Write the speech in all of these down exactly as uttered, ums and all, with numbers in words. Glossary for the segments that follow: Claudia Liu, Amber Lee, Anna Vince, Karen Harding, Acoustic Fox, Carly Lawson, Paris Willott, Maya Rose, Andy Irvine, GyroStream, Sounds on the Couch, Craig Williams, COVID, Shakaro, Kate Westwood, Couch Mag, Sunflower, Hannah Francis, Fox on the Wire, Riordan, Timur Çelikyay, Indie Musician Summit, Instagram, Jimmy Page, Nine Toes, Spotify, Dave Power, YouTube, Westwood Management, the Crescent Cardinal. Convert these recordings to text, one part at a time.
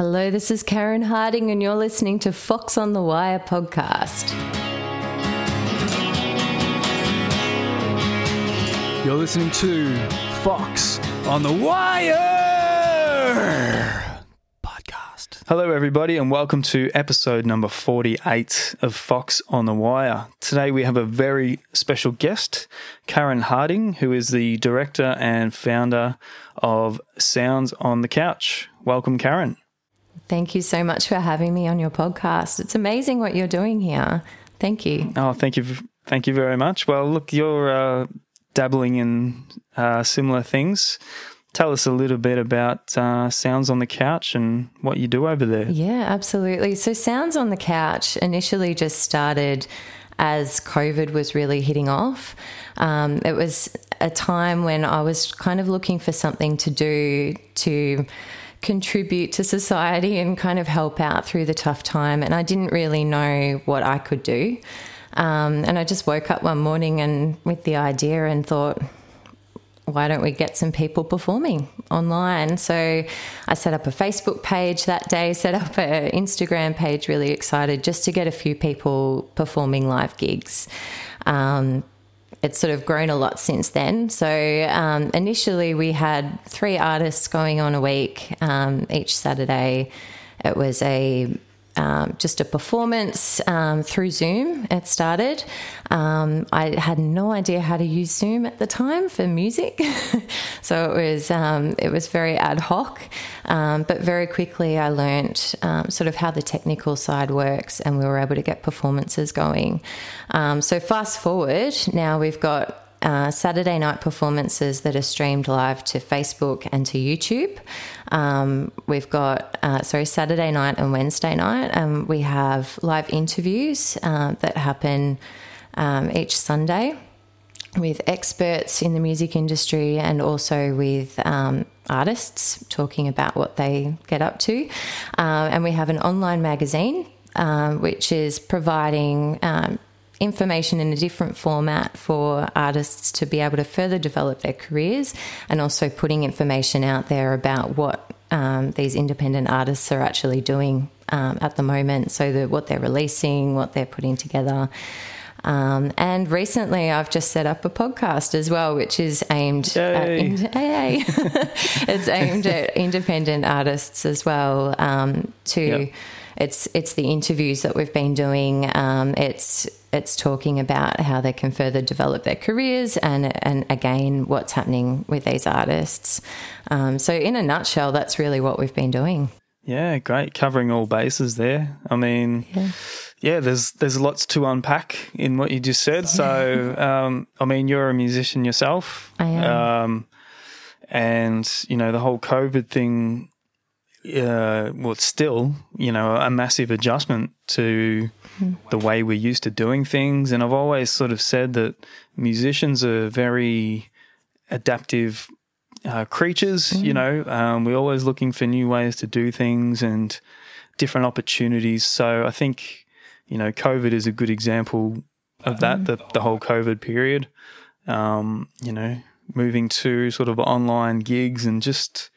Hello, this is Karen Harding, and you're listening to Fox on the Wire podcast. You're listening to Fox on the Wire podcast. Hello, everybody, and welcome to episode number forty-eight of Fox on the Wire. Today we have a very special guest, Karen Harding, who is the director and founder of Sounds on the Couch. Welcome, Karen. Thank you so much for having me on your podcast. It's amazing what you're doing here. Thank you. Oh, thank you. Thank you very much. Well, look, you're uh, dabbling in uh, similar things. Tell us a little bit about uh, Sounds on the Couch and what you do over there. Yeah, absolutely. So Sounds on the Couch initially just started as COVID was really hitting off. Um, it was a time when I was kind of looking for something to do to contribute to society and kind of help out through the tough time, and I didn't really know what I could do, um, and I just woke up one morning and with the idea and thought, why don't we get some people performing online? So I set up a Facebook page that day, set up an Instagram page, really excited just to get a few people performing live gigs. Um, it's sort of grown a lot since then. So um, initially we had three artists going on a week um, each Saturday. It was a um, just a performance um, through Zoom. It started. Um, I had no idea how to use Zoom at the time for music, so it was um, it was very ad hoc. Um, but very quickly I learnt um, sort of how the technical side works, and we were able to get performances going. Um, so fast forward, now we've got uh, Saturday night performances that are streamed live to Facebook and to YouTube. Um, we've got, uh, sorry, Saturday night and Wednesday night. Um, we have live interviews uh, that happen um, each Sunday with experts in the music industry and also with um, artists talking about what they get up to. Um, and we have an online magazine, um, which is providing um, information in a different format for artists to be able to further develop their careers, and also putting information out there about what um, these independent artists are actually doing um, at the moment, so that what they're releasing, what they're putting together. Um, and recently I've just set up a podcast as well, which is aimed Yay. at in- hey, hey. it's aimed at independent artists as well. Um, to yep. it's it's the interviews that we've been doing. Um, it's it's talking about how they can further develop their careers, and and again what's happening with these artists. Um, so in a nutshell, that's really what we've been doing. Yeah, great, covering all bases there. I mean. Yeah. Yeah, there's there's lots to unpack in what you just said. So, um, I mean, you're a musician yourself. I am. Um, and, you know, the whole COVID thing, uh, well, it's still, you know, a massive adjustment to mm-hmm. the way we're used to doing things. And I've always sort of said that musicians are very adaptive uh, creatures, mm. you know. Um, we're always looking for new ways to do things and different opportunities. So I think... You know, COVID is a good example of that, the, the whole COVID period, um, you know, moving to sort of online gigs and just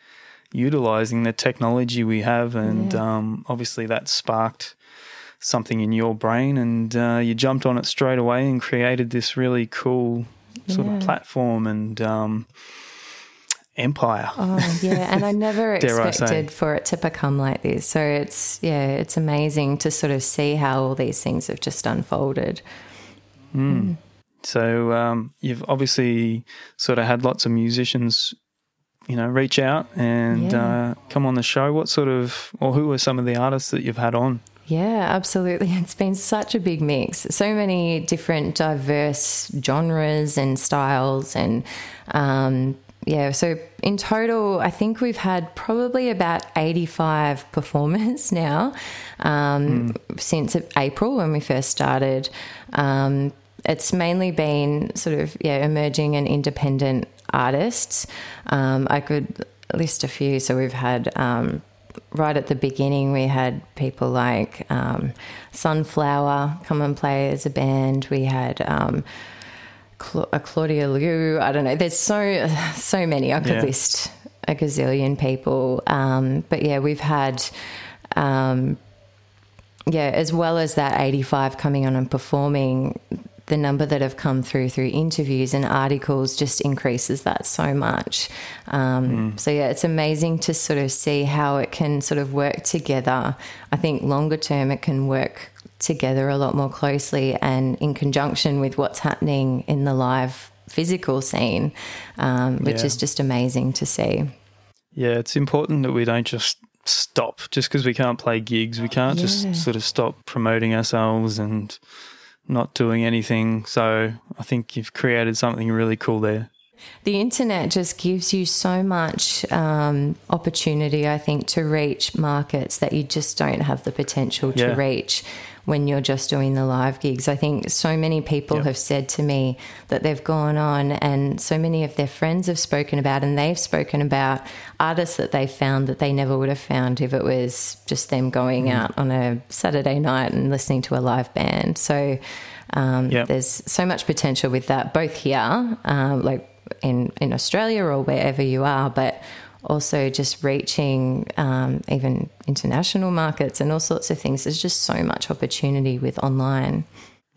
utilising the technology we have. And yeah. um, obviously that sparked something in your brain, and uh, you jumped on it straight away and created this really cool sort yeah. of platform and um, empire. Oh, yeah, and I never expected I for it to become like this. So it's, yeah, it's amazing to sort of see how all these things have just unfolded. Mm. Mm. So um, you've obviously sort of had lots of musicians, you know, reach out and yeah. uh, come on the show. What sort of, or who are some of the artists that you've had on? Yeah, absolutely. It's been such a big mix. So many different diverse genres and styles, and um yeah, so in total, I think we've had probably about eighty-five performers now um, mm. since April when we first started. Um, it's mainly been sort of, yeah, emerging and independent artists. Um, I could list a few. So we've had um, right at the beginning, we had people like um, Sunflower come and play as a band. We had... Um, Claudia Liu, I don't know. There's so so many I could yeah. list a gazillion people. Um, but yeah, we've had, um, yeah, as well as that eighty-five coming on and performing, the number that have come through through interviews and articles just increases that so much. Um, mm. So, yeah, it's amazing to sort of see how it can sort of work together. I think longer term it can work together a lot more closely and in conjunction with what's happening in the live physical scene, um, which yeah. is just amazing to see. Yeah, it's important that we don't just stop just because we can't play gigs. We can't yeah. just sort of stop promoting ourselves and not doing anything. So I think you've created something really cool there. The internet just gives you so much um, opportunity, I think, to reach markets that you just don't have the potential to yeah. reach when you're just doing the live gigs. I think so many people yep. have said to me that they've gone on, and so many of their friends have spoken about, and they've spoken about artists that they found that they never would have found if it was just them going mm. out on a Saturday night and listening to a live band. So um, yep. there's so much potential with that, both here, um, like in, in Australia or wherever you are, but also just reaching um, even international markets and all sorts of things. There's just so much opportunity with online.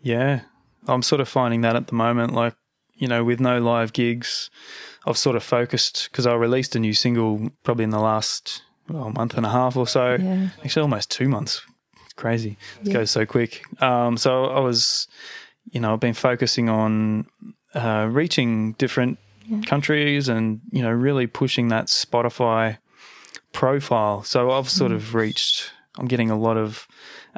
Yeah, I'm sort of finding that at the moment. Like, you know, with no live gigs, I've sort of focused, because I released a new single probably in the last well, month and a half or so, yeah. actually almost two months. It's crazy. It yeah. goes so quick. Um, so I was, you know, I've been focusing on uh, reaching different Yeah. countries and, you know, really pushing that Spotify profile. So I've sort mm. of reached, I'm getting a lot of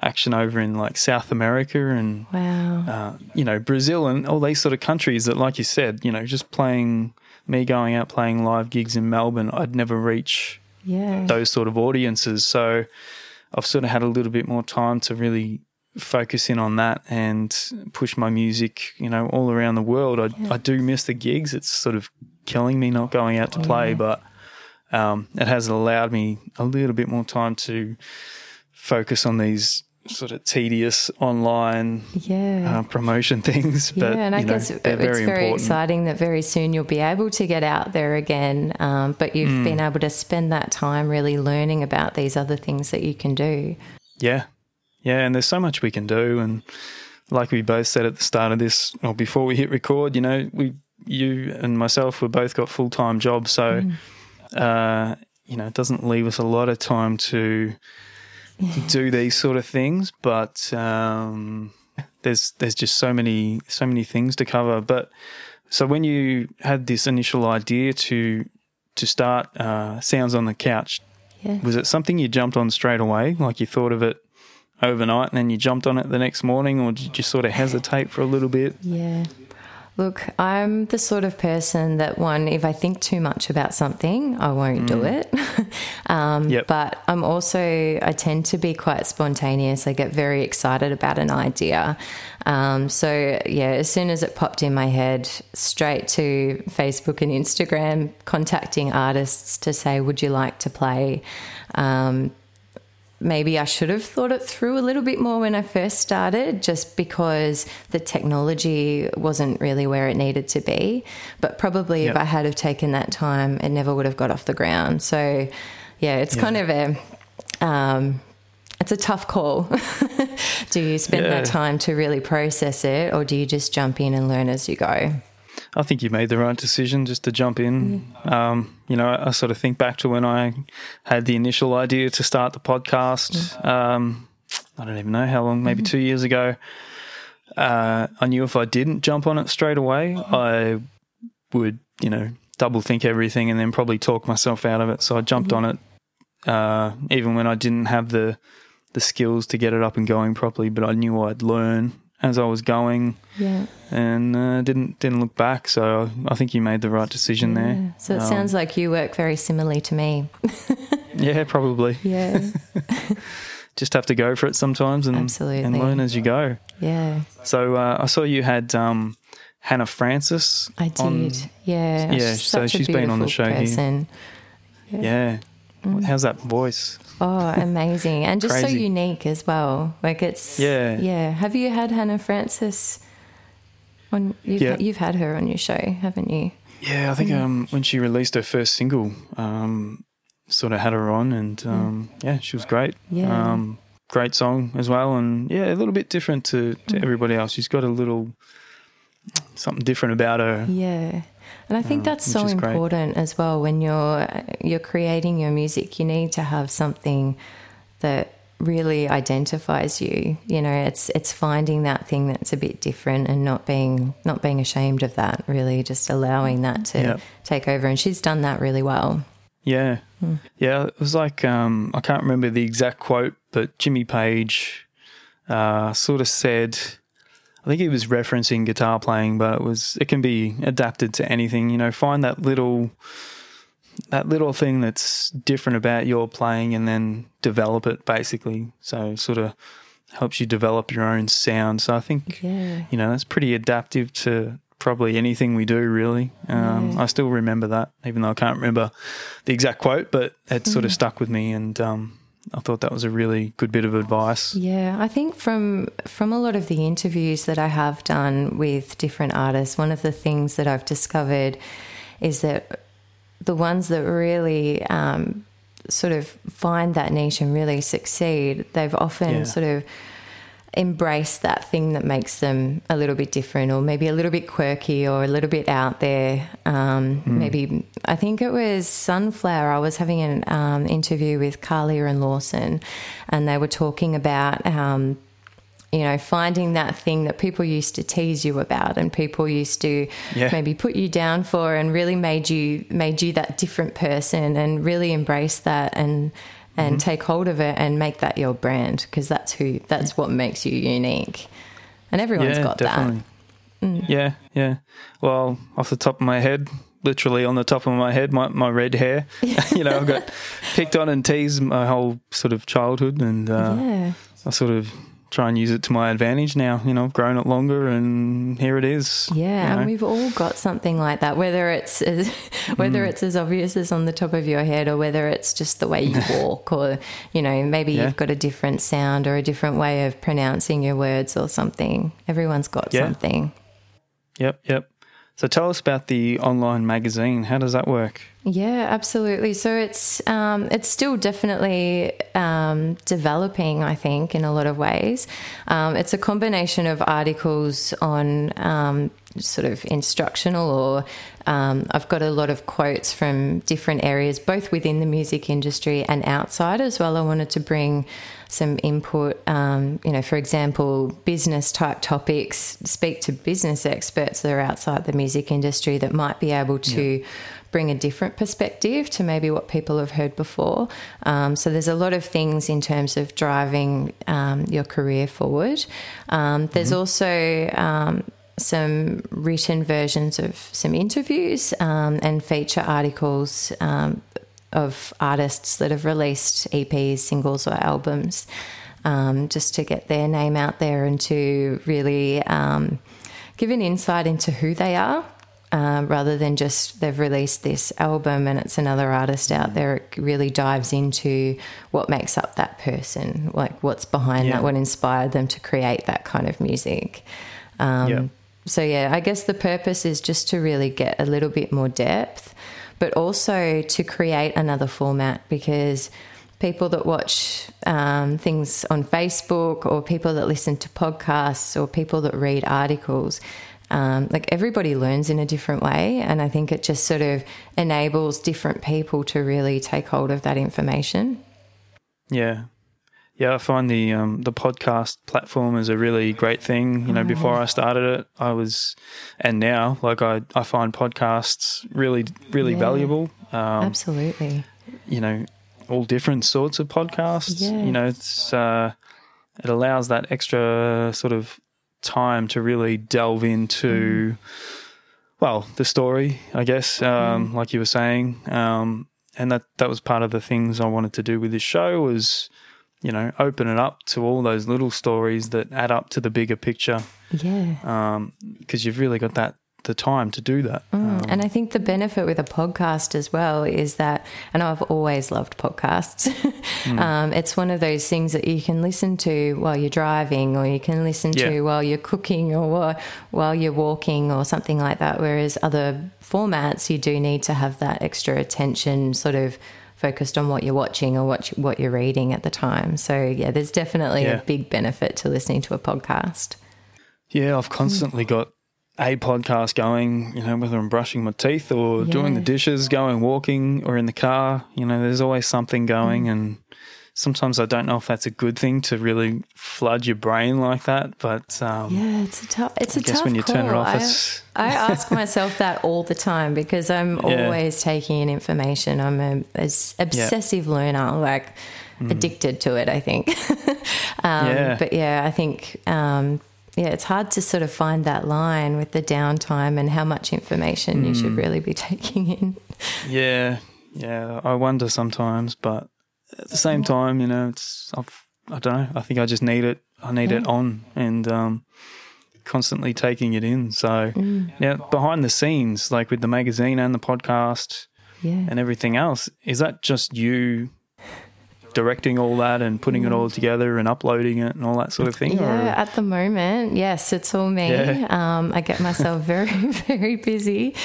action over in like South America and, wow. uh, you know, Brazil and all these sort of countries that, like you said, you know, just playing, me going out playing live gigs in Melbourne, I'd never reach yeah. those sort of audiences. So I've sort of had a little bit more time to really focus in on that and push my music, you know, all around the world. I, yeah. I do miss the gigs. It's sort of killing me not going out to play, yeah. but um, it has allowed me a little bit more time to focus on these sort of tedious online yeah. uh, promotion things. But, yeah, and I you know, guess it's very, very exciting that very soon you'll be able to get out there again, um, but you've mm. been able to spend that time really learning about these other things that you can do. Yeah. Yeah, and there's so much we can do, and like we both said at the start of this, or before we hit record, you know, we, you and myself, we both got full-time jobs, so, mm. uh, you know, it doesn't leave us a lot of time to do these sort of things, but um, there's there's just so many so many things to cover. But so when you had this initial idea to to start uh, Sounds on the Couch, yeah. was it something you jumped on straight away, like you thought of it overnight and then you jumped on it the next morning, or did you sort of hesitate for a little bit? Yeah. Look, I'm the sort of person that, one, if I think too much about something, I won't mm. do it. um, yep. But I'm also, I tend to be quite spontaneous. I get very excited about an idea. Um, so, yeah, as soon as it popped in my head, straight to Facebook and Instagram, contacting artists to say, would you like to play? Um Maybe I should have thought it through a little bit more when I first started, just because the technology wasn't really where it needed to be. But probably yep. if I had have taken that time, it never would have got off the ground. So, yeah, it's yeah. kind of a um, it's a tough call. Do you spend yeah. that time to really process it, or do you just jump in and learn as you go? I think you made the right decision just to jump in. Mm. Um, you know, I, I sort of think back to when I had the initial idea to start the podcast. Mm. Um, I don't even know how long, maybe mm. two years ago. Uh, I knew if I didn't jump on it straight away, I would, you know, double think everything and then probably talk myself out of it. So I jumped mm. on it uh, even when I didn't have the the skills to get it up and going properly, but I knew I'd learn as I was going, yeah, and uh, didn't didn't look back. So I think you made the right decision yeah. there. So it um, sounds like you work very similarly to me. yeah, probably. Yeah. Just have to go for it sometimes and, Absolutely. and learn as you go. Yeah. So uh, I saw you had um, Hannah Francis. I did. On, yeah. Yeah. She's so such she's a been on the show person. Here. Yeah. yeah. Mm. How's that voice? Oh, amazing. And just so unique as well. Like it's, yeah. yeah. Have you had Hannah Francis on, you've, yeah. ha- you've had her on your show, haven't you? Yeah, I think mm. um, when she released her first single, um, sort of had her on, and um, mm. yeah, she was great. Yeah. Um, great song as well, and yeah, a little bit different to, to mm. everybody else. She's got a little something different about her. Yeah. And I think uh, that's so important great. As well. When you're you're creating your music, you need to have something that really identifies you. You know, it's it's finding that thing that's a bit different and not being not being ashamed of that, really just allowing that to yep. take over. And she's done that really well. Yeah. Mm. Yeah, it was like um, I can't remember the exact quote, but Jimmy Page uh, sort of said, I think he was referencing guitar playing, but it was it can be adapted to anything. You know, find that little that little thing that's different about your playing, and then develop it basically. So it sort of helps you develop your own sound. So I think yeah. you know, that's pretty adaptive to probably anything we do, really. Um, yeah. I still remember that, even though I can't remember the exact quote, but it sort of stuck with me, and um, I thought that was a really good bit of advice. Yeah, I think from from a lot of the interviews that I have done with different artists, one of the things that I've discovered is that the ones that really um, sort of find that niche and really succeed, they've often yeah. sort of embrace that thing that makes them a little bit different, or maybe a little bit quirky, or a little bit out there. Um, mm. Maybe I think it was Sunflower. I was having an um, interview with Carly Lawson, and they were talking about um, you know, finding that thing that people used to tease you about, and people used to yeah. maybe put you down for, and really made you made you that different person, and really embrace that and. And mm-hmm. take hold of it and make that your brand, because that's who that's what makes you unique. And everyone's yeah, got definitely. That. Mm. Yeah, yeah. Well, off the top of my head, literally on the top of my head, my, my red hair. You know, I got picked on and teased my whole sort of childhood, and uh, yeah. I sort of try and use it to my advantage now. You know, I've grown it longer, and here it is. Yeah, you know? And we've all got something like that, whether it's as, whether mm. it's as obvious as on the top of your head, or whether it's just the way you walk, or, you know, maybe yeah. you've got a different sound or a different way of pronouncing your words or something. Everyone's got yeah. something. Yep, yep. So tell us about the online magazine. How does that work? Yeah, absolutely. So it's um, it's still definitely um, developing, I think, in a lot of ways. Um, it's a combination of articles on um, sort of instructional, or um, I've got a lot of quotes from different areas, both within the music industry and outside as well. I wanted to bring some input, um, you know, for example, business type topics, speak to business experts that are outside the music industry that might be able to yeah. bring a different perspective to maybe what people have heard before. Um, so there's a lot of things in terms of driving um, your career forward. Um, there's mm-hmm. also um, some written versions of some interviews um, and feature articles um of artists that have released E Ps, singles or albums, um, just to get their name out there and to really um, give an insight into who they are, uh, rather than just they've released this album and it's another artist out there. It really dives into what makes up that person, like what's behind yeah. that, what inspired them to create that kind of music. Um, yeah. So, yeah, I guess the purpose is just to really get a little bit more depth, but also to create another format, because people that watch um, things on Facebook, or people that listen to podcasts, or people that read articles, um, like everybody learns in a different way. And I think it just sort of enables different people to really take hold of that information. Yeah. Yeah, I find the um, the podcast platform is a really great thing. You know, before I started it, I was, and now, like I, I find podcasts really, really yeah. valuable. Um, Absolutely. You know, all different sorts of podcasts. Yeah. You know, it's uh, it allows that extra sort of time to really delve into, mm. well, the story, I guess, um, mm. like you were saying. Um, and that, that was part of the things I wanted to do with this show was, you know, open it up to all those little stories that add up to the bigger picture. Yeah. Um, because you've really got that the time to do that. Mm. Um, and I think the benefit with a podcast as well is that, and I've always loved podcasts, mm. um, it's one of those things that you can listen to while you're driving, or you can listen yeah. to while you're cooking, or while you're walking or something like that, whereas other formats you do need to have that extra attention sort of focused on what you're watching or what, you, what you're reading at the time. So, yeah, there's definitely yeah. a big benefit to listening to a podcast. Yeah, I've constantly got a podcast going, you know, whether I'm brushing my teeth or yeah. doing the dishes, going walking, or in the car. You know, there's always something going, mm. and sometimes I don't know if that's a good thing to really flood your brain like that. But um, yeah, it's a tough. It's I a guess tough when you call. turn it off, I, it's... I ask myself that all the time because I'm yeah. always taking in information. I'm an obsessive yeah. learner, like mm. addicted to it, I think. um, yeah. But yeah, I think um, yeah, it's hard to sort of find that line with the downtime and how much information mm. you should really be taking in. Yeah, yeah, I wonder sometimes, but. At the same time, you know, it's I've, I don't know. I think I just need it. I need yeah. it on and um, constantly taking it in. So, mm. yeah, behind the scenes, like with the magazine and the podcast yeah. and everything else, is that just you directing all that and putting mm. it all together and uploading it and all that sort of thing? Yeah, or? At the moment, yes, it's all me. Yeah. Um, I get myself very, very busy.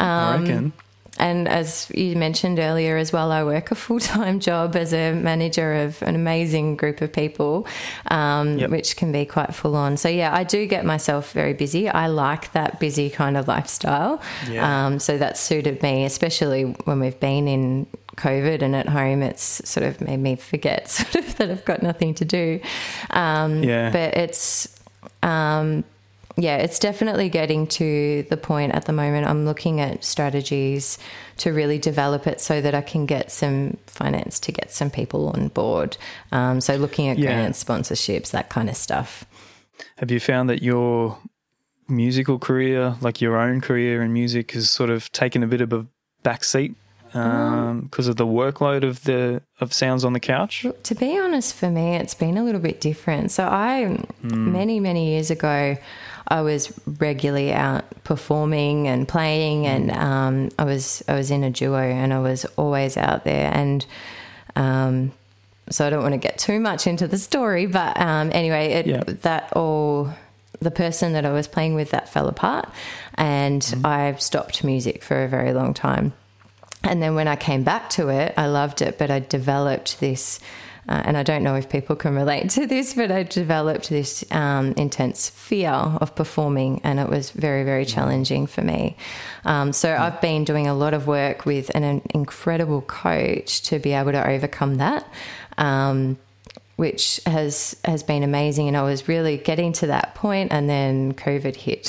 Um, I reckon. And as you mentioned earlier as well, I work a full-time job as a manager of an amazing group of people, um, yep. which can be quite full-on. So, yeah, I do get myself very busy. I like that busy kind of lifestyle. Yeah. Um, so that's suited me, especially when we've been in COVID and at home. It's sort of made me forget sort of that I've got nothing to do. Um, yeah. But it's... Um, Yeah, it's definitely getting to the point at the moment. I'm looking at strategies to really develop it so that I can get some finance to get some people on board. Um, so looking at yeah. grants, sponsorships, that kind of stuff. Have you found that your musical career, like your own career in music, has sort of taken a bit of a backseat? Um, because of the workload of the of Sounds on the Couch? Look, to be honest, for me, it's been a little bit different. So I, mm. many, many years ago, I was regularly out performing and playing, and um, I was I was in a duo, and I was always out there. And um, so I don't want to get too much into the story, but um, anyway, it, yeah. that all. The person that I was playing with, that fell apart, and mm. I stopped music for a very long time. And then when I came back to it, I loved it, but I developed this, uh, and I don't know if people can relate to this, but I developed this um, intense fear of performing, and it was very, very challenging for me. Um, so yeah. I've been doing a lot of work with an, an incredible coach to be able to overcome that, um, which has, has been amazing. And I was really getting to that point, and then COVID hit.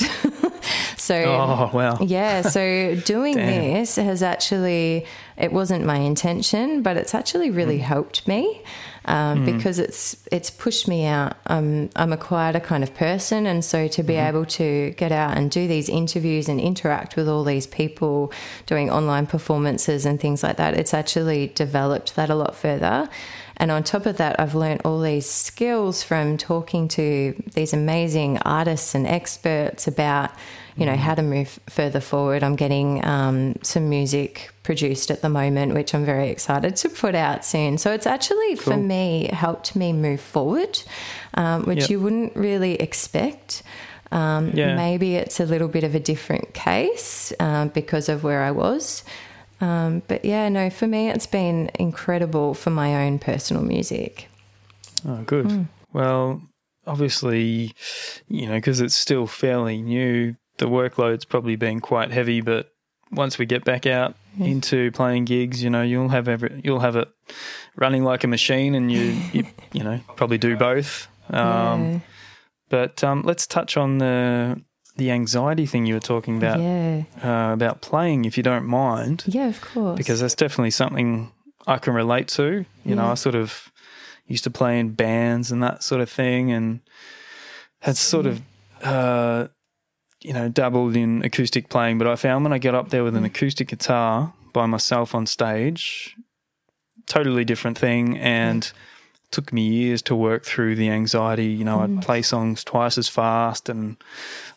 So, oh, wow. yeah, so doing this has actually, it wasn't my intention, but it's actually really mm. helped me um, mm. because it's it's pushed me out. Um, I'm a quieter kind of person, and so to be mm. able to get out and do these interviews and interact with all these people doing online performances and things like that, it's actually developed that a lot further. And on top of that, I've learned all these skills from talking to these amazing artists and experts about, you know, how to move further forward. I'm getting um, some music produced at the moment, which I'm very excited to put out soon. So it's actually, cool. for me, helped me move forward, um, which yep. you wouldn't really expect. Um, yeah. Maybe it's a little bit of a different case um, because of where I was. Um, but, yeah, no, for me it's been incredible for my own personal music. Oh, good. Mm. Well, obviously, you know, because it's still fairly new, the workload's probably been quite heavy, but once we get back out yeah. into playing gigs, you know, you'll have every, you'll have it running like a machine, and you, you, you know, probably do both. Um, yeah. But um, let's touch on the... the anxiety thing you were talking about, yeah. uh, about playing, if you don't mind. Yeah, of course. Because that's definitely something I can relate to. You yeah. know, I sort of used to play in bands and that sort of thing, and had sort yeah. of, uh, you know, dabbled in acoustic playing. But I found when I got up there with an acoustic guitar by myself on stage, totally different thing, and yeah. took me years to work through the anxiety. You know, I'd play songs twice as fast, and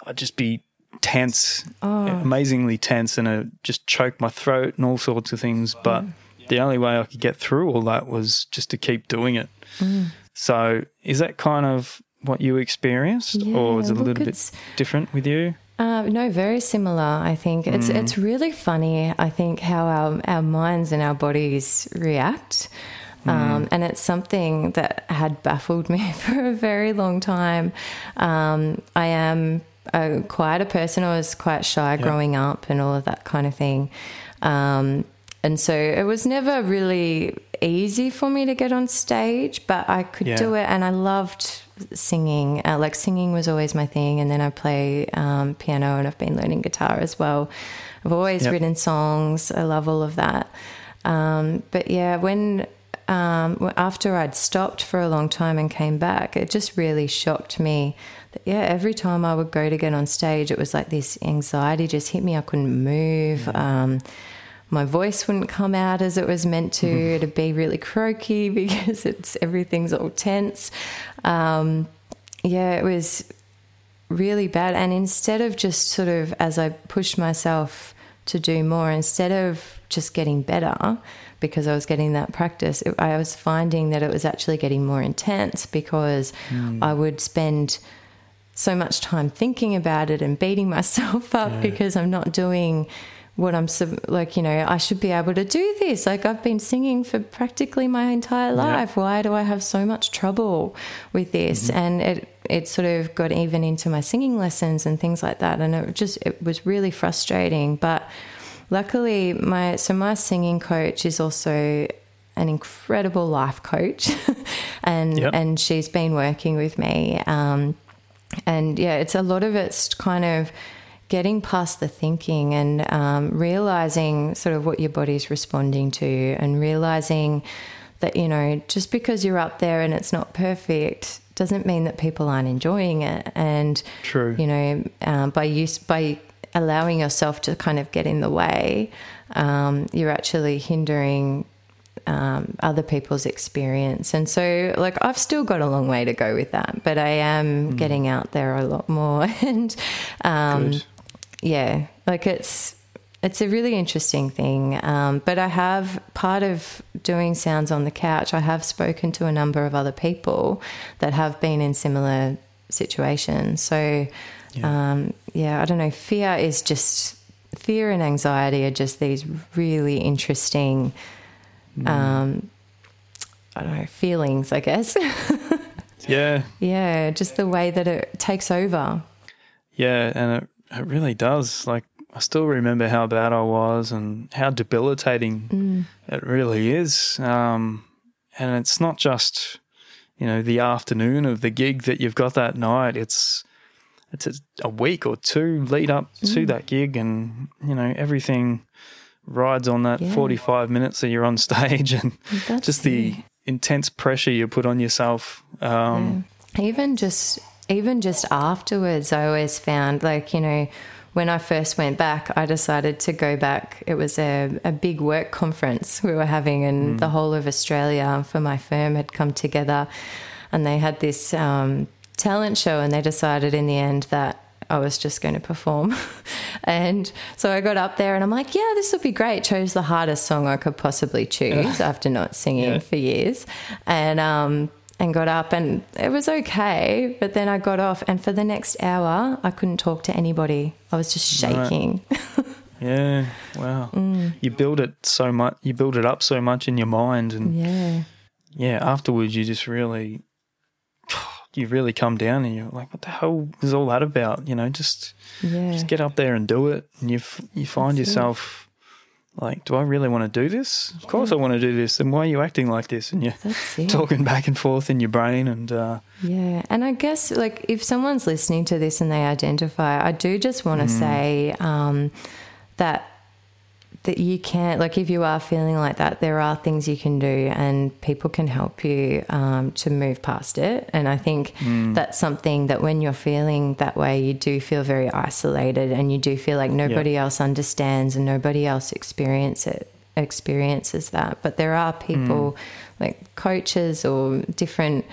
I'd just be tense, oh. amazingly tense, and it just choked my throat and all sorts of things. But the only way I could get through all that was just to keep doing it. Mm. So is that kind of what you experienced, yeah, or was it a little bit different with you? Uh, no, very similar, I think. It's mm. it's really funny, I think, how our, our minds and our bodies react. Um, and it's something that had baffled me for a very long time. Um, I am a quieter person. I was quite shy yeah. growing up and all of that kind of thing. Um, and so it was never really easy for me to get on stage, but I could yeah. do it, and I loved singing. Uh, like singing was always my thing, and then I play um, piano, and I've been learning guitar as well. I've always yep. written songs. I love all of that. Um, but, yeah, when... Um, after I'd stopped for a long time and came back, it just really shocked me that, yeah, every time I would go to get on stage, it was like this anxiety just hit me. I couldn't move. Yeah. Um, my voice wouldn't come out as it was meant to. Mm-hmm. It'd be really croaky because it's everything's all tense. Um, yeah, it was really bad. And instead of just sort of, as I pushed myself to do more, instead of just getting better, because I was getting that practice, it, I was finding that it was actually getting more intense, because mm. I would spend so much time thinking about it and beating myself up yeah. because I'm not doing what I'm like, you know, I should be able to do this. Like, I've been singing for practically my entire life. Yeah. Why do I have so much trouble with this? Mm-hmm. And it, it sort of got even into my singing lessons and things like that. And it just, it was really frustrating, but luckily, my so my singing coach is also an incredible life coach, and yep. and she's been working with me. Um, and yeah, it's a lot of it's kind of getting past the thinking and um, realizing sort of what your body's responding to, and realizing that, you know, just because you're up there and it's not perfect doesn't mean that people aren't enjoying it. And true, you know, um, by use by. allowing yourself to kind of get in the way, um, you're actually hindering um, other people's experience. And so, like, I've still got a long way to go with that, but I am mm. getting out there a lot more. And um, Good. yeah, like it's it's a really interesting thing. Um, but I have, part of doing Sounds on the Couch, I have spoken to a number of other people that have been in similar situations. So yeah. Um, yeah, I don't know. Fear is just fear and anxiety are just these really interesting, mm. um, I don't know, feelings, I guess. yeah. Yeah. Just the way that it takes over. Yeah. And it, it really does. Like, I still remember how bad I was and how debilitating mm. it really is. Um, and it's not just, you know, the afternoon of the gig that you've got that night. It's, It's a, a week or two lead up mm. to that gig, and, you know, everything rides on that yeah. forty-five minutes that you're on stage, and That's just the it. intense pressure you put on yourself. Um, yeah. Even just even just afterwards, I always found, like, you know, when I first went back, I decided to go back. It was a, a big work conference we were having, and mm. the whole of Australia for my firm had come together, and they had this um talent show, and they decided in the end that I was just going to perform. And so I got up there and I'm like, yeah, this will be great. Chose the hardest song I could possibly choose after not singing yeah. for years, and um and got up, and it was okay. But then I got off, and for the next hour I couldn't talk to anybody. I was just shaking. Right. Yeah. Wow. Mm. You build it so much, you build it up so much in your mind, and yeah, yeah, afterwards you just really you really come down and you're like, what the hell is all that about? You know, just yeah. just get up there and do it. And you f- you find That's yourself it. like, do I really want to do this? Of course yeah. I want to do this. And why are you acting like this? And you're talking back and forth in your brain. And uh, yeah. And I guess, like, if someone's listening to this and they identify, I do just want to mm. say um, that that you can, like, if you are feeling like that, there are things you can do, and people can help you um, to move past it. And I think mm. that's something that when you're feeling that way, you do feel very isolated, and you do feel like nobody yeah. else understands, and nobody else experience it, experiences that. But there are people mm. like coaches or different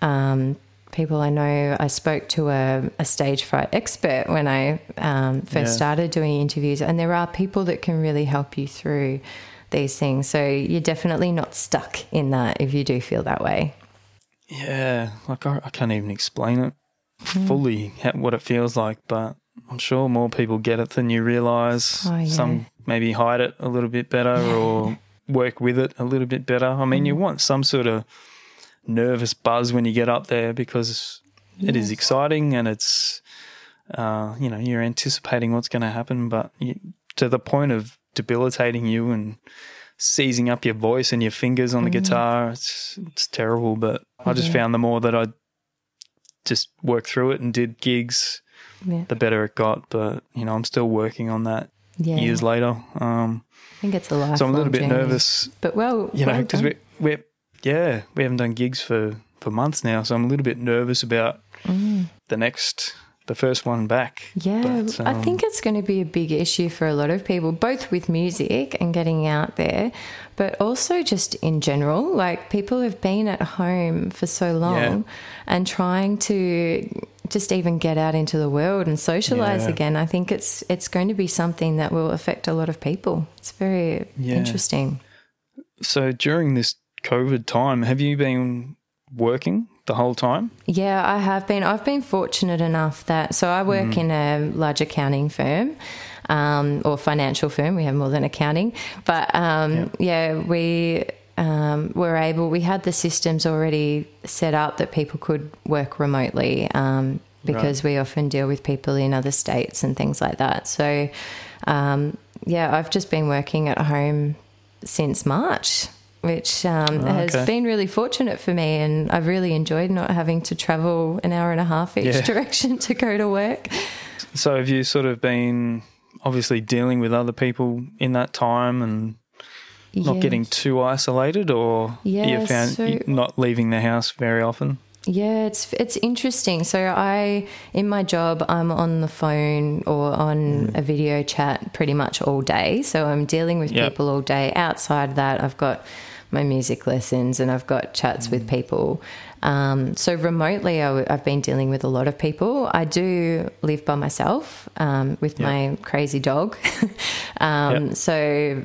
um, people I know, I spoke to a, a stage fright expert when I um, first yeah. started doing interviews, and there are people that can really help you through these things. So you're definitely not stuck in that if you do feel that way. Yeah, like I, I can't even explain it mm. fully what it feels like, but I'm sure more people get it than you realise. Oh, yeah. Some maybe hide it a little bit better or work with it a little bit better. I mean, mm. you want some sort of nervous buzz when you get up there, because it yes. is exciting and it's, uh, you know, you're anticipating what's going to happen, but you, to the point of debilitating you and seizing up your voice and your fingers on the mm. guitar, it's it's terrible. But I just yeah. found the more that I just worked through it and did gigs, yeah. the better it got. But, you know, I'm still working on that yeah. years later. Um, I think it's a lifelong So I'm a little bit journey. nervous. But, well, you know, because well we're, we're Yeah, we haven't done gigs for, for months now, so I'm a little bit nervous about mm. the next, the first one back. Yeah, but, um, I think it's going to be a big issue for a lot of people, both with music and getting out there, but also just in general. Like, people have been at home for so long yeah. and trying to just even get out into the world and socialise yeah. again. I think it's it's going to be something that will affect a lot of people. It's very yeah. interesting. So during this COVID time, have you been working the whole time? Yeah, I have been. I've been fortunate enough that, so I work mm. in a large accounting firm um, or financial firm. We have more than accounting. But, um, yep. yeah, we um, were able, we had the systems already set up that people could work remotely um, because right. we often deal with people in other states and things like that. So, um, yeah, I've just been working at home since March, which um, oh, okay. has been really fortunate for me, and I've really enjoyed not having to travel an hour and a half each yeah. direction to go to work. So have you sort of been obviously dealing with other people in that time and not yeah. getting too isolated, or yeah, you found so, you're not leaving the house very often? Yeah, it's it's interesting. So I, in my job, I'm on the phone or on mm. a video chat pretty much all day. So I'm dealing with yep. people all day. Outside of that, I've got my music lessons and I've got chats mm. with people. Um, so remotely, I w- I've been dealing with a lot of people. I do live by myself um, with yep. my crazy dog. um, yep. So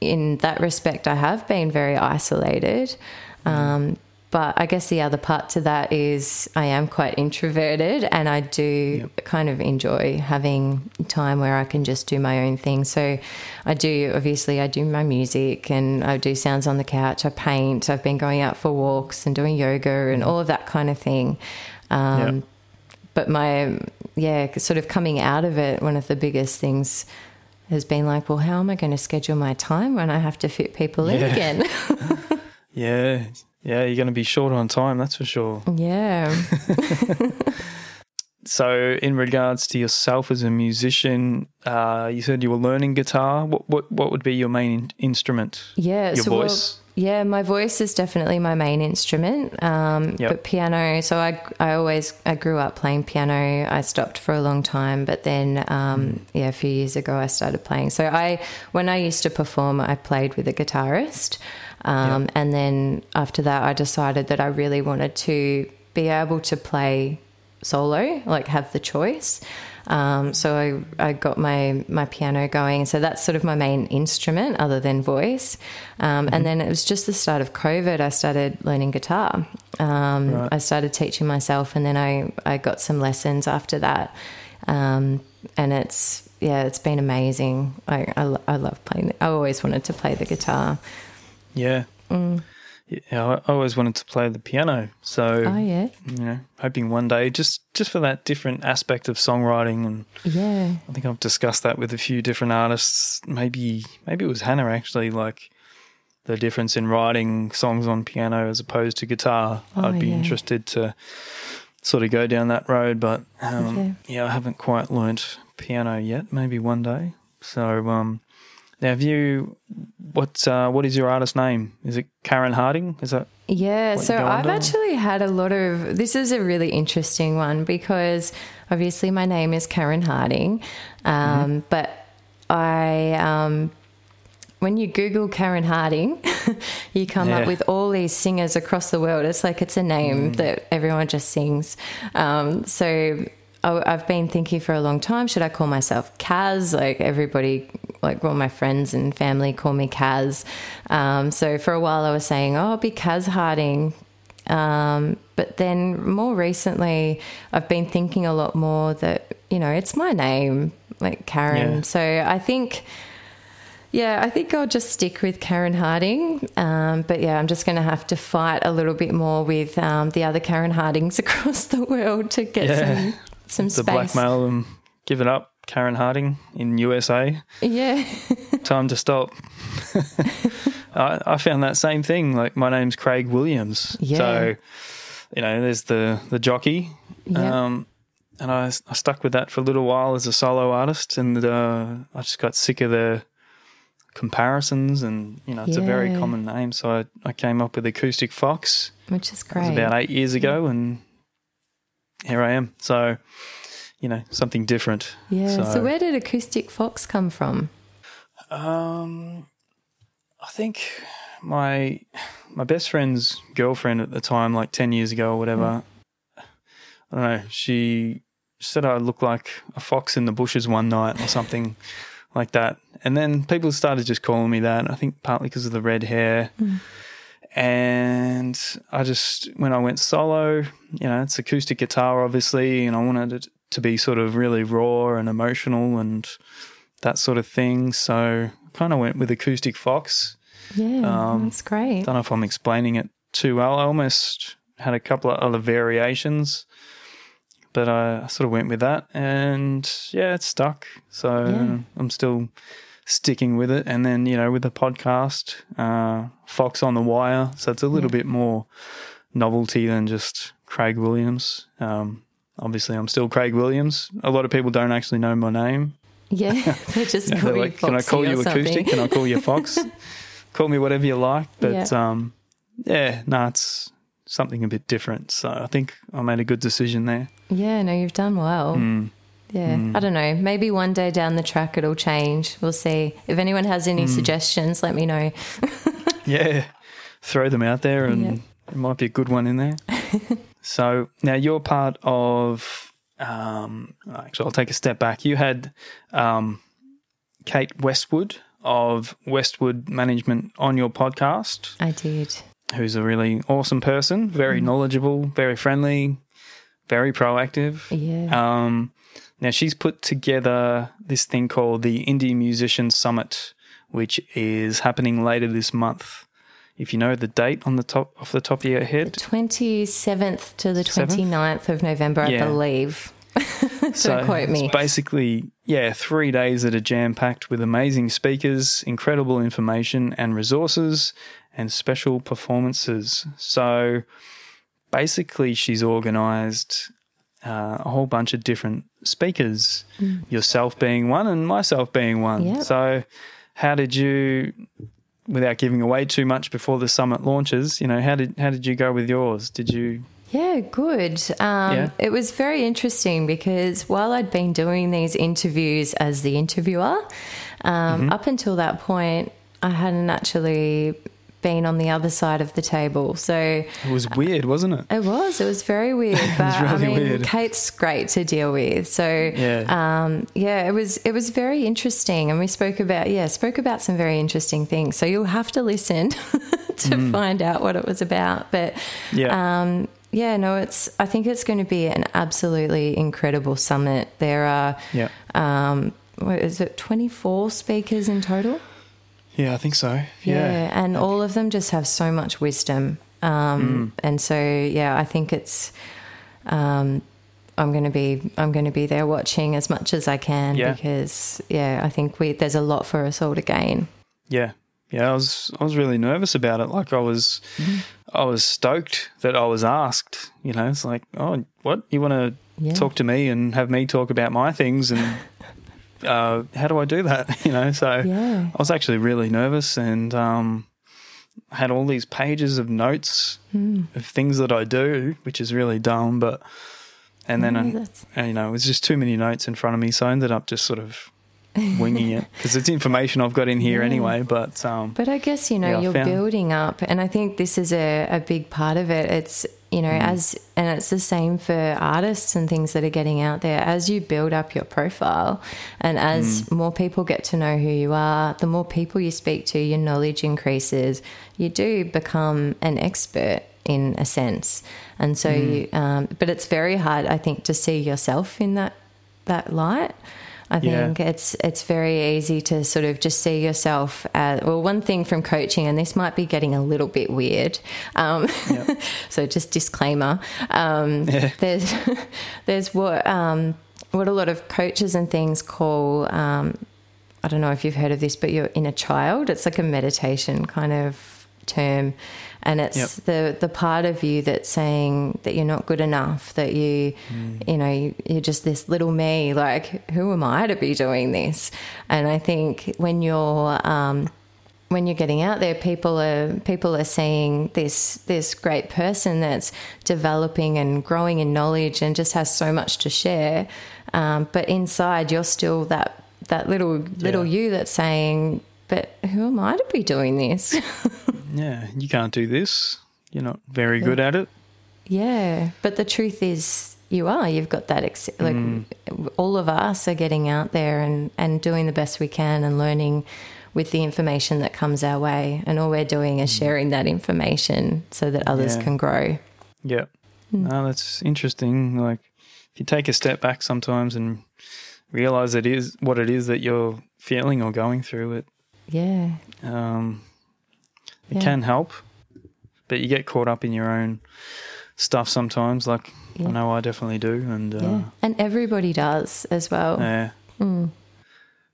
in that respect, I have been very isolated. Um, mm. But I guess the other part to that is I am quite introverted, and I do yep. kind of enjoy having time where I can just do my own thing. So I do, obviously, I do my music and I do Sounds on the Couch, I paint, I've been going out for walks and doing yoga and all of that kind of thing. Um, yep. But my, yeah, sort of coming out of it, one of the biggest things has been like, well, how am I going to schedule my time when I have to fit people yeah. in again? yeah. Yeah, you're going to be short on time, that's for sure. Yeah. So in regards to yourself as a musician, uh, you said you were learning guitar. What what, what would be your main instrument? Yeah. Your so voice? Well, yeah, my voice is definitely my main instrument, um, yep. but piano. So I, I always I grew up playing piano. I stopped for a long time, but then, um, mm. yeah, a few years ago I started playing. So I when I used to perform, I played with a guitarist. Um, yep. And then after that, I decided that I really wanted to be able to play solo, like have the choice. Um, so I, I got my, my piano going. So that's sort of my main instrument other than voice. Um, mm-hmm. And then it was just the start of COVID, I started learning guitar. Um, right. I started teaching myself, and then I, I got some lessons after that. Um, and it's, yeah, it's been amazing. I, I, I love playing. I always wanted to play the guitar. Yeah. Mm. yeah, I always wanted to play the piano, so oh, yeah. you know, hoping one day just, just for that different aspect of songwriting, and yeah, I think I've discussed that with a few different artists. Maybe maybe it was Hannah actually, like the difference in writing songs on piano as opposed to guitar. Oh, I'd be yeah. interested to sort of go down that road, but um, okay. yeah, I haven't quite learnt piano yet. Maybe one day. So um. Now, have you, what, uh, what is your artist name? Is it Karen Harding? Is that? Yeah, so I've actually had a lot of, this is a really interesting one, because obviously my name is Karen Harding, um, mm-hmm. but I, um, when you Google Karen Harding, you come yeah. up with all these singers across the world. It's like it's a name mm. that everyone just sings. Um, so I, I've been thinking for a long time, should I call myself Kaz? Like everybody, like all my friends and family call me Kaz. Um, so for a while I was saying, oh, I'll be Kaz Harding. Um, but then more recently I've been thinking a lot more that, you know, it's my name, like Karen. Yeah. So I think... Yeah, I think I'll just stick with Karen Harding. Um, but, yeah, I'm just going to have to fight a little bit more with um, the other Karen Hardings across the world to get yeah. some, some space. To blackmail them, give it up, Karen Harding in U S A. Yeah. Time to stop. I, I found that same thing. Like, my name's Craig Williams. Yeah. So, you know, there's the, the jockey. Yeah. Um, and I, I stuck with that for a little while as a solo artist, and uh, I just got sick of the comparisons, and you know it's yeah. a very common name, so I, I came up with Acoustic Fox, which is great. It was about eight years ago, yeah. and here I am. So you know something different. Yeah. So, so where did Acoustic Fox come from? Um, I think my my best friend's girlfriend at the time, like ten years ago or whatever. Mm. I don't know. She said I looked like a fox in the bushes one night or something. Like that. And then people started just calling me that, I think partly because of the red hair. Mm. And I just, when I went solo, you know, it's acoustic guitar obviously, and I wanted it to be sort of really raw and emotional and that sort of thing. So I kind of went with Acoustic Fox. Yeah, um, that's great. I don't know if I'm explaining it too well. I almost had a couple of other variations, but I sort of went with that, and, yeah, it stuck. So yeah. I'm still sticking with it. And then, you know, with the podcast, uh, Fox on the Wire, so it's a little yeah. bit more novelty than just Craig Williams. Um, obviously, I'm still Craig Williams. A lot of people don't actually know my name. Yeah, they just you know, call you like, can I call you something? Acoustic? Can I call you Fox? Call me whatever you like. But, yeah, um, yeah no, nah, it's... something a bit different. So I think I made a good decision there. Yeah, no, you've done well. Mm. Yeah. Mm. I don't know. Maybe one day down the track it'll change. We'll see. If anyone has any mm. suggestions, let me know. Yeah. Throw them out there and yeah. there might be a good one in there. So now you're part of um, – actually, I'll take a step back. You had um, Kate Westwood of Westwood Management on your podcast. I did. Who's a really awesome person, very mm. knowledgeable, very friendly, very proactive. Yeah. Um, now, she's put together this thing called the Indie Musician Summit, which is happening later this month. If you know the date on the top, off the top of your head. The twenty-seventh to the twenty-ninth of November, yeah. I believe. Don't so quote me. It's basically, yeah, three days that are jam-packed with amazing speakers, incredible information and resources, and special performances. So basically she's organised uh, a whole bunch of different speakers, mm. yourself being one and myself being one. Yep. So how did you, without giving away too much before the summit launches, you know, how did how did you go with yours? Did you... Yeah, good. Um, yeah. It was very interesting because while I'd been doing these interviews as the interviewer, um, mm-hmm. up until that point I hadn't actually... been on the other side of the table. So it was weird, wasn't it? It was. It was very weird. But really I mean, weird. Kate's great to deal with. So yeah. Um, yeah, it was it was very interesting, and we spoke about yeah spoke about some very interesting things. So you'll have to listen to mm. find out what it was about. But yeah, um, yeah, no, it's. I think it's going to be an absolutely incredible summit. There are yeah. um, what is it, twenty-four speakers in total? Yeah, I think so. Yeah, yeah and all of them just have so much wisdom. Um, mm. And so, yeah, I think it's um, I'm going to be I'm going to be there watching as much as I can yeah. because, yeah, I think we there's a lot for us all to gain. Yeah, yeah. I was I was really nervous about it. Like I was mm. I was stoked that I was asked. You know, it's like, oh, what you want to yeah. talk to me and have me talk about my things and. Uh, how do I do that? You know, so yeah. I was actually really nervous and um, had all these pages of notes mm. of things that I do, which is really dumb. But and then, no, I, you know, it was just too many notes in front of me, so I ended up just sort of winging it, because it's information I've got in here yeah. anyway. But um, but I guess, you know, yeah, you're found... building up, and I think this is a, a big part of it. It's, you know, mm. as and it's the same for artists and things that are getting out there. As you build up your profile and as mm. more people get to know who you are, the more people you speak to, your knowledge increases. You do become an expert in a sense. And so mm. you, um, but it's very hard, I think, to see yourself in that that light. I think yeah. it's it's very easy to sort of just see yourself as, well, one thing from coaching, and this might be getting a little bit weird, um, yep. so just disclaimer, um, yeah. there's there's what, um, what a lot of coaches and things call, um, I don't know if you've heard of this, but your inner child. It's like a meditation kind of term, and it's yep. the, the part of you that's saying that you're not good enough, that you, mm. you know, you, you're just this little me, like, who am I to be doing this? And I think when you're, um, when you're getting out there, people are, people are seeing this, this great person that's developing and growing in knowledge and just has so much to share. Um, but inside you're still that, that little, little yeah. you that's saying, but who am I to be doing this? Yeah, you can't do this. You're not very good at it. Yeah, but the truth is you are. You've got that ex- – like mm. all of us are getting out there and, and doing the best we can and learning with the information that comes our way, and all we're doing is sharing that information so that others yeah. can grow. Yeah. Mm. No, that's interesting. Like, if you take a step back sometimes and realise it is what it is that you're feeling or going through, it yeah. Um, it yeah. can help, but you get caught up in your own stuff sometimes. Like yeah. I know I definitely do, and uh, yeah. and everybody does as well. Yeah, mm.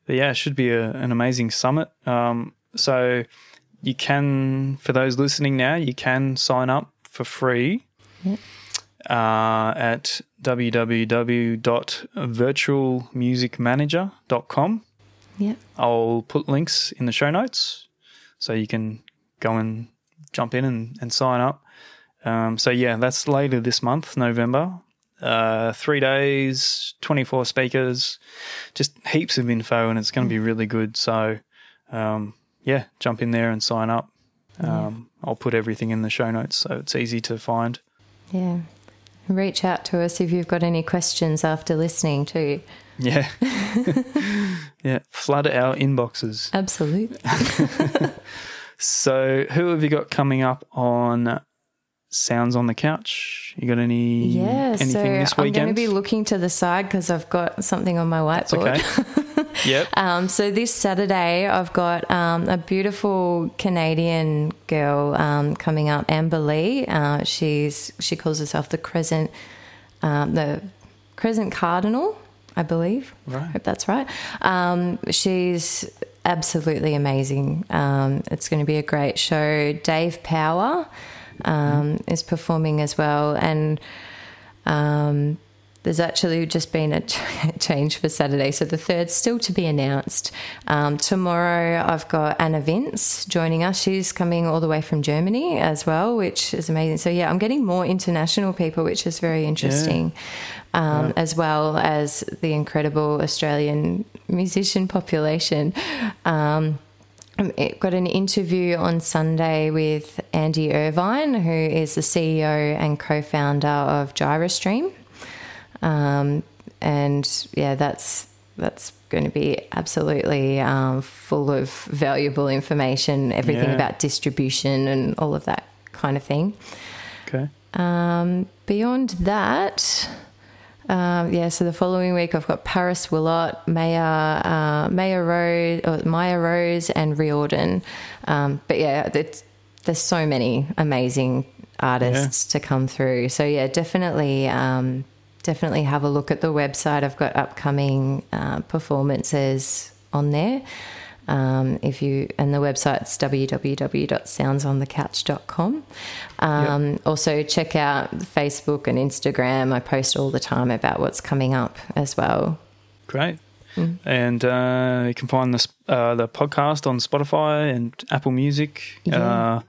but yeah, it should be a, an amazing summit. Um, so you can, for those listening now, you can sign up for free yeah. uh, at w w w dot virtual music manager dot com. Yeah, I'll put links in the show notes so you can go and jump in and, and sign up. Um, so, yeah, that's later this month, November. Uh, three days, twenty-four speakers, just heaps of info, and it's going to be really good. So, um, yeah, jump in there and sign up. Um, yeah. I'll put everything in the show notes so it's easy to find. Yeah. Reach out to us if you've got any questions after listening too. Yeah. yeah, flood our inboxes. Absolutely. So, who have you got coming up on Sounds on the Couch? You got any yeah, anything so this weekend? I'm going to be looking to the side because I've got something on my whiteboard. Okay. Yep. um, so this Saturday I've got um, a beautiful Canadian girl um, coming up, Amber Lee. Uh, she's she calls herself the Crescent, um, the Crescent Cardinal, I believe. Right. I hope that's right. Um, she's absolutely amazing. Um, it's going to be a great show. Dave Power um, mm. is performing as well, and um, there's actually just been a change for Saturday, so the third's still to be announced. Um, tomorrow I've got Anna Vince joining us. She's coming all the way from Germany as well, which is amazing. So, yeah, I'm getting more international people, which is very interesting. Yeah. Um, yeah. as well as the incredible Australian musician population. Um, got an interview on Sunday with Andy Irvine, who is the C E O and co-founder of GyroStream. Um, and, yeah, that's that's going to be absolutely um, full of valuable information, everything yeah. about distribution and all of that kind of thing. Okay. Um, beyond that... Um, yeah, so the following week I've got Paris Willott, Maya, uh, Maya Rose, or Maya Rose, and Riordan. Um, but yeah, it's, there's so many amazing artists yeah. to come through. So yeah, definitely, um, definitely have a look at the website. I've got upcoming uh, performances on there. Um, if you and the website's w w w dot sounds on the couch dot com. Um, yep. Also check out Facebook and Instagram. I post all the time about what's coming up as well. Great, mm. and uh, you can find the uh, the podcast on Spotify and Apple Music, yeah. uh,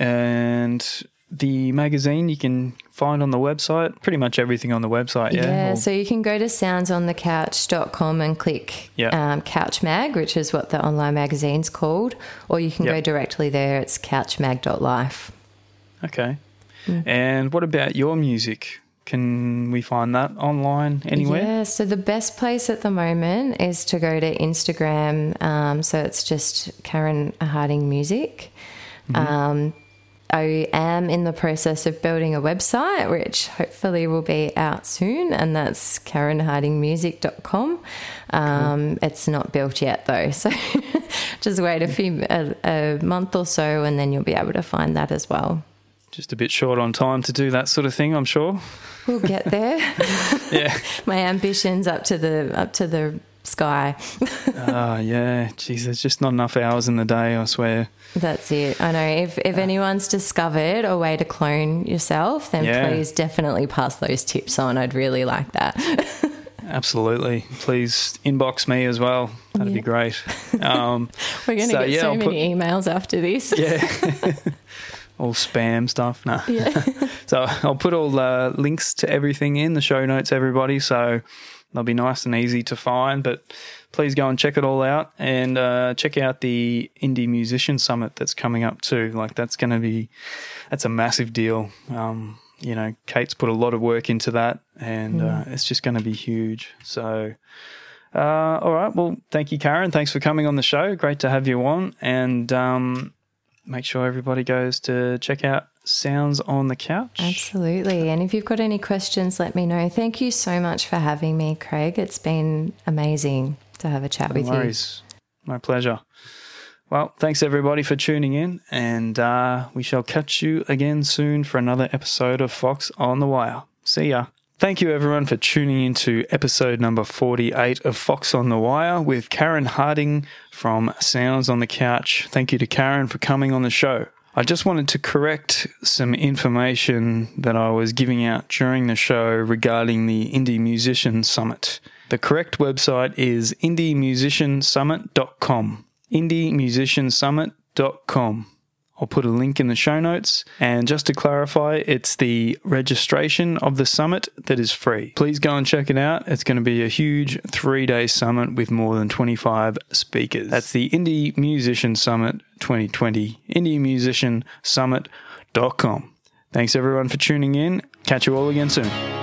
and the magazine you can find on the website? Pretty much everything on the website, yeah? Yeah, or... so you can go to sounds on the couch dot com and click yep. um, Couch Mag, which is what the online magazine's called, or you can yep. go directly there. It's couch mag dot life. Okay. Mm. And what about your music? Can we find that online anywhere? Yeah, so the best place at the moment is to go to Instagram. Um, so it's just Karen Harding Music. Mm-hmm. Um, I am in the process of building a website, which hopefully will be out soon, and that's karen harding music dot com. Um, cool. It's not built yet, though, so just wait a few a, a month or so, and then you'll be able to find that as well. Just a bit short on time to do that sort of thing, I'm sure. We'll get there. Yeah. My ambition's up to the up to the sky. Ah, uh, yeah. Geez, there's just not enough hours in the day, I swear. That's it. I know. If if anyone's discovered a way to clone yourself, then yeah. please definitely pass those tips on. I'd really like that. Absolutely. Please inbox me as well. That'd yeah. be great. Um, We're going to so, get yeah, so I'll many put... emails after this. Yeah. All spam stuff, nah. Yeah. So I'll put all the uh, links to everything in the show notes, everybody, so they'll be nice and easy to find. But please go and check it all out, and uh, check out the Indie Musician Summit that's coming up too. Like, that's going to be – that's a massive deal. Um, you know, Kate's put a lot of work into that, and mm. uh, it's just going to be huge. So – uh, all right, well, thank you, Karen. Thanks for coming on the show. Great to have you on, and um, – make sure everybody goes to check out Sounds on the Couch. Absolutely. And if you've got any questions, let me know. Thank you so much for having me, Craig. It's been amazing to have a chat no with worries. you. My pleasure. Well, thanks everybody for tuning in, and uh, we shall catch you again soon for another episode of Fox on the Wire. See ya. Thank you everyone for tuning in to episode number forty-eight of Fox on the Wire with Karen Harding from Sounds on the Couch. Thank you to Karen for coming on the show. I just wanted to correct some information that I was giving out during the show regarding the Indie Musician Summit. The correct website is indie musician summit dot com. indie musician summit dot com. I'll put a link in the show notes. And just to clarify, it's the registration of the summit that is free. Please go and check it out. It's going to be a huge three-day summit with more than twenty-five speakers. That's the Indie Musician Summit twenty twenty, indie musician summit dot com. Thanks everyone for tuning in. Catch you all again soon.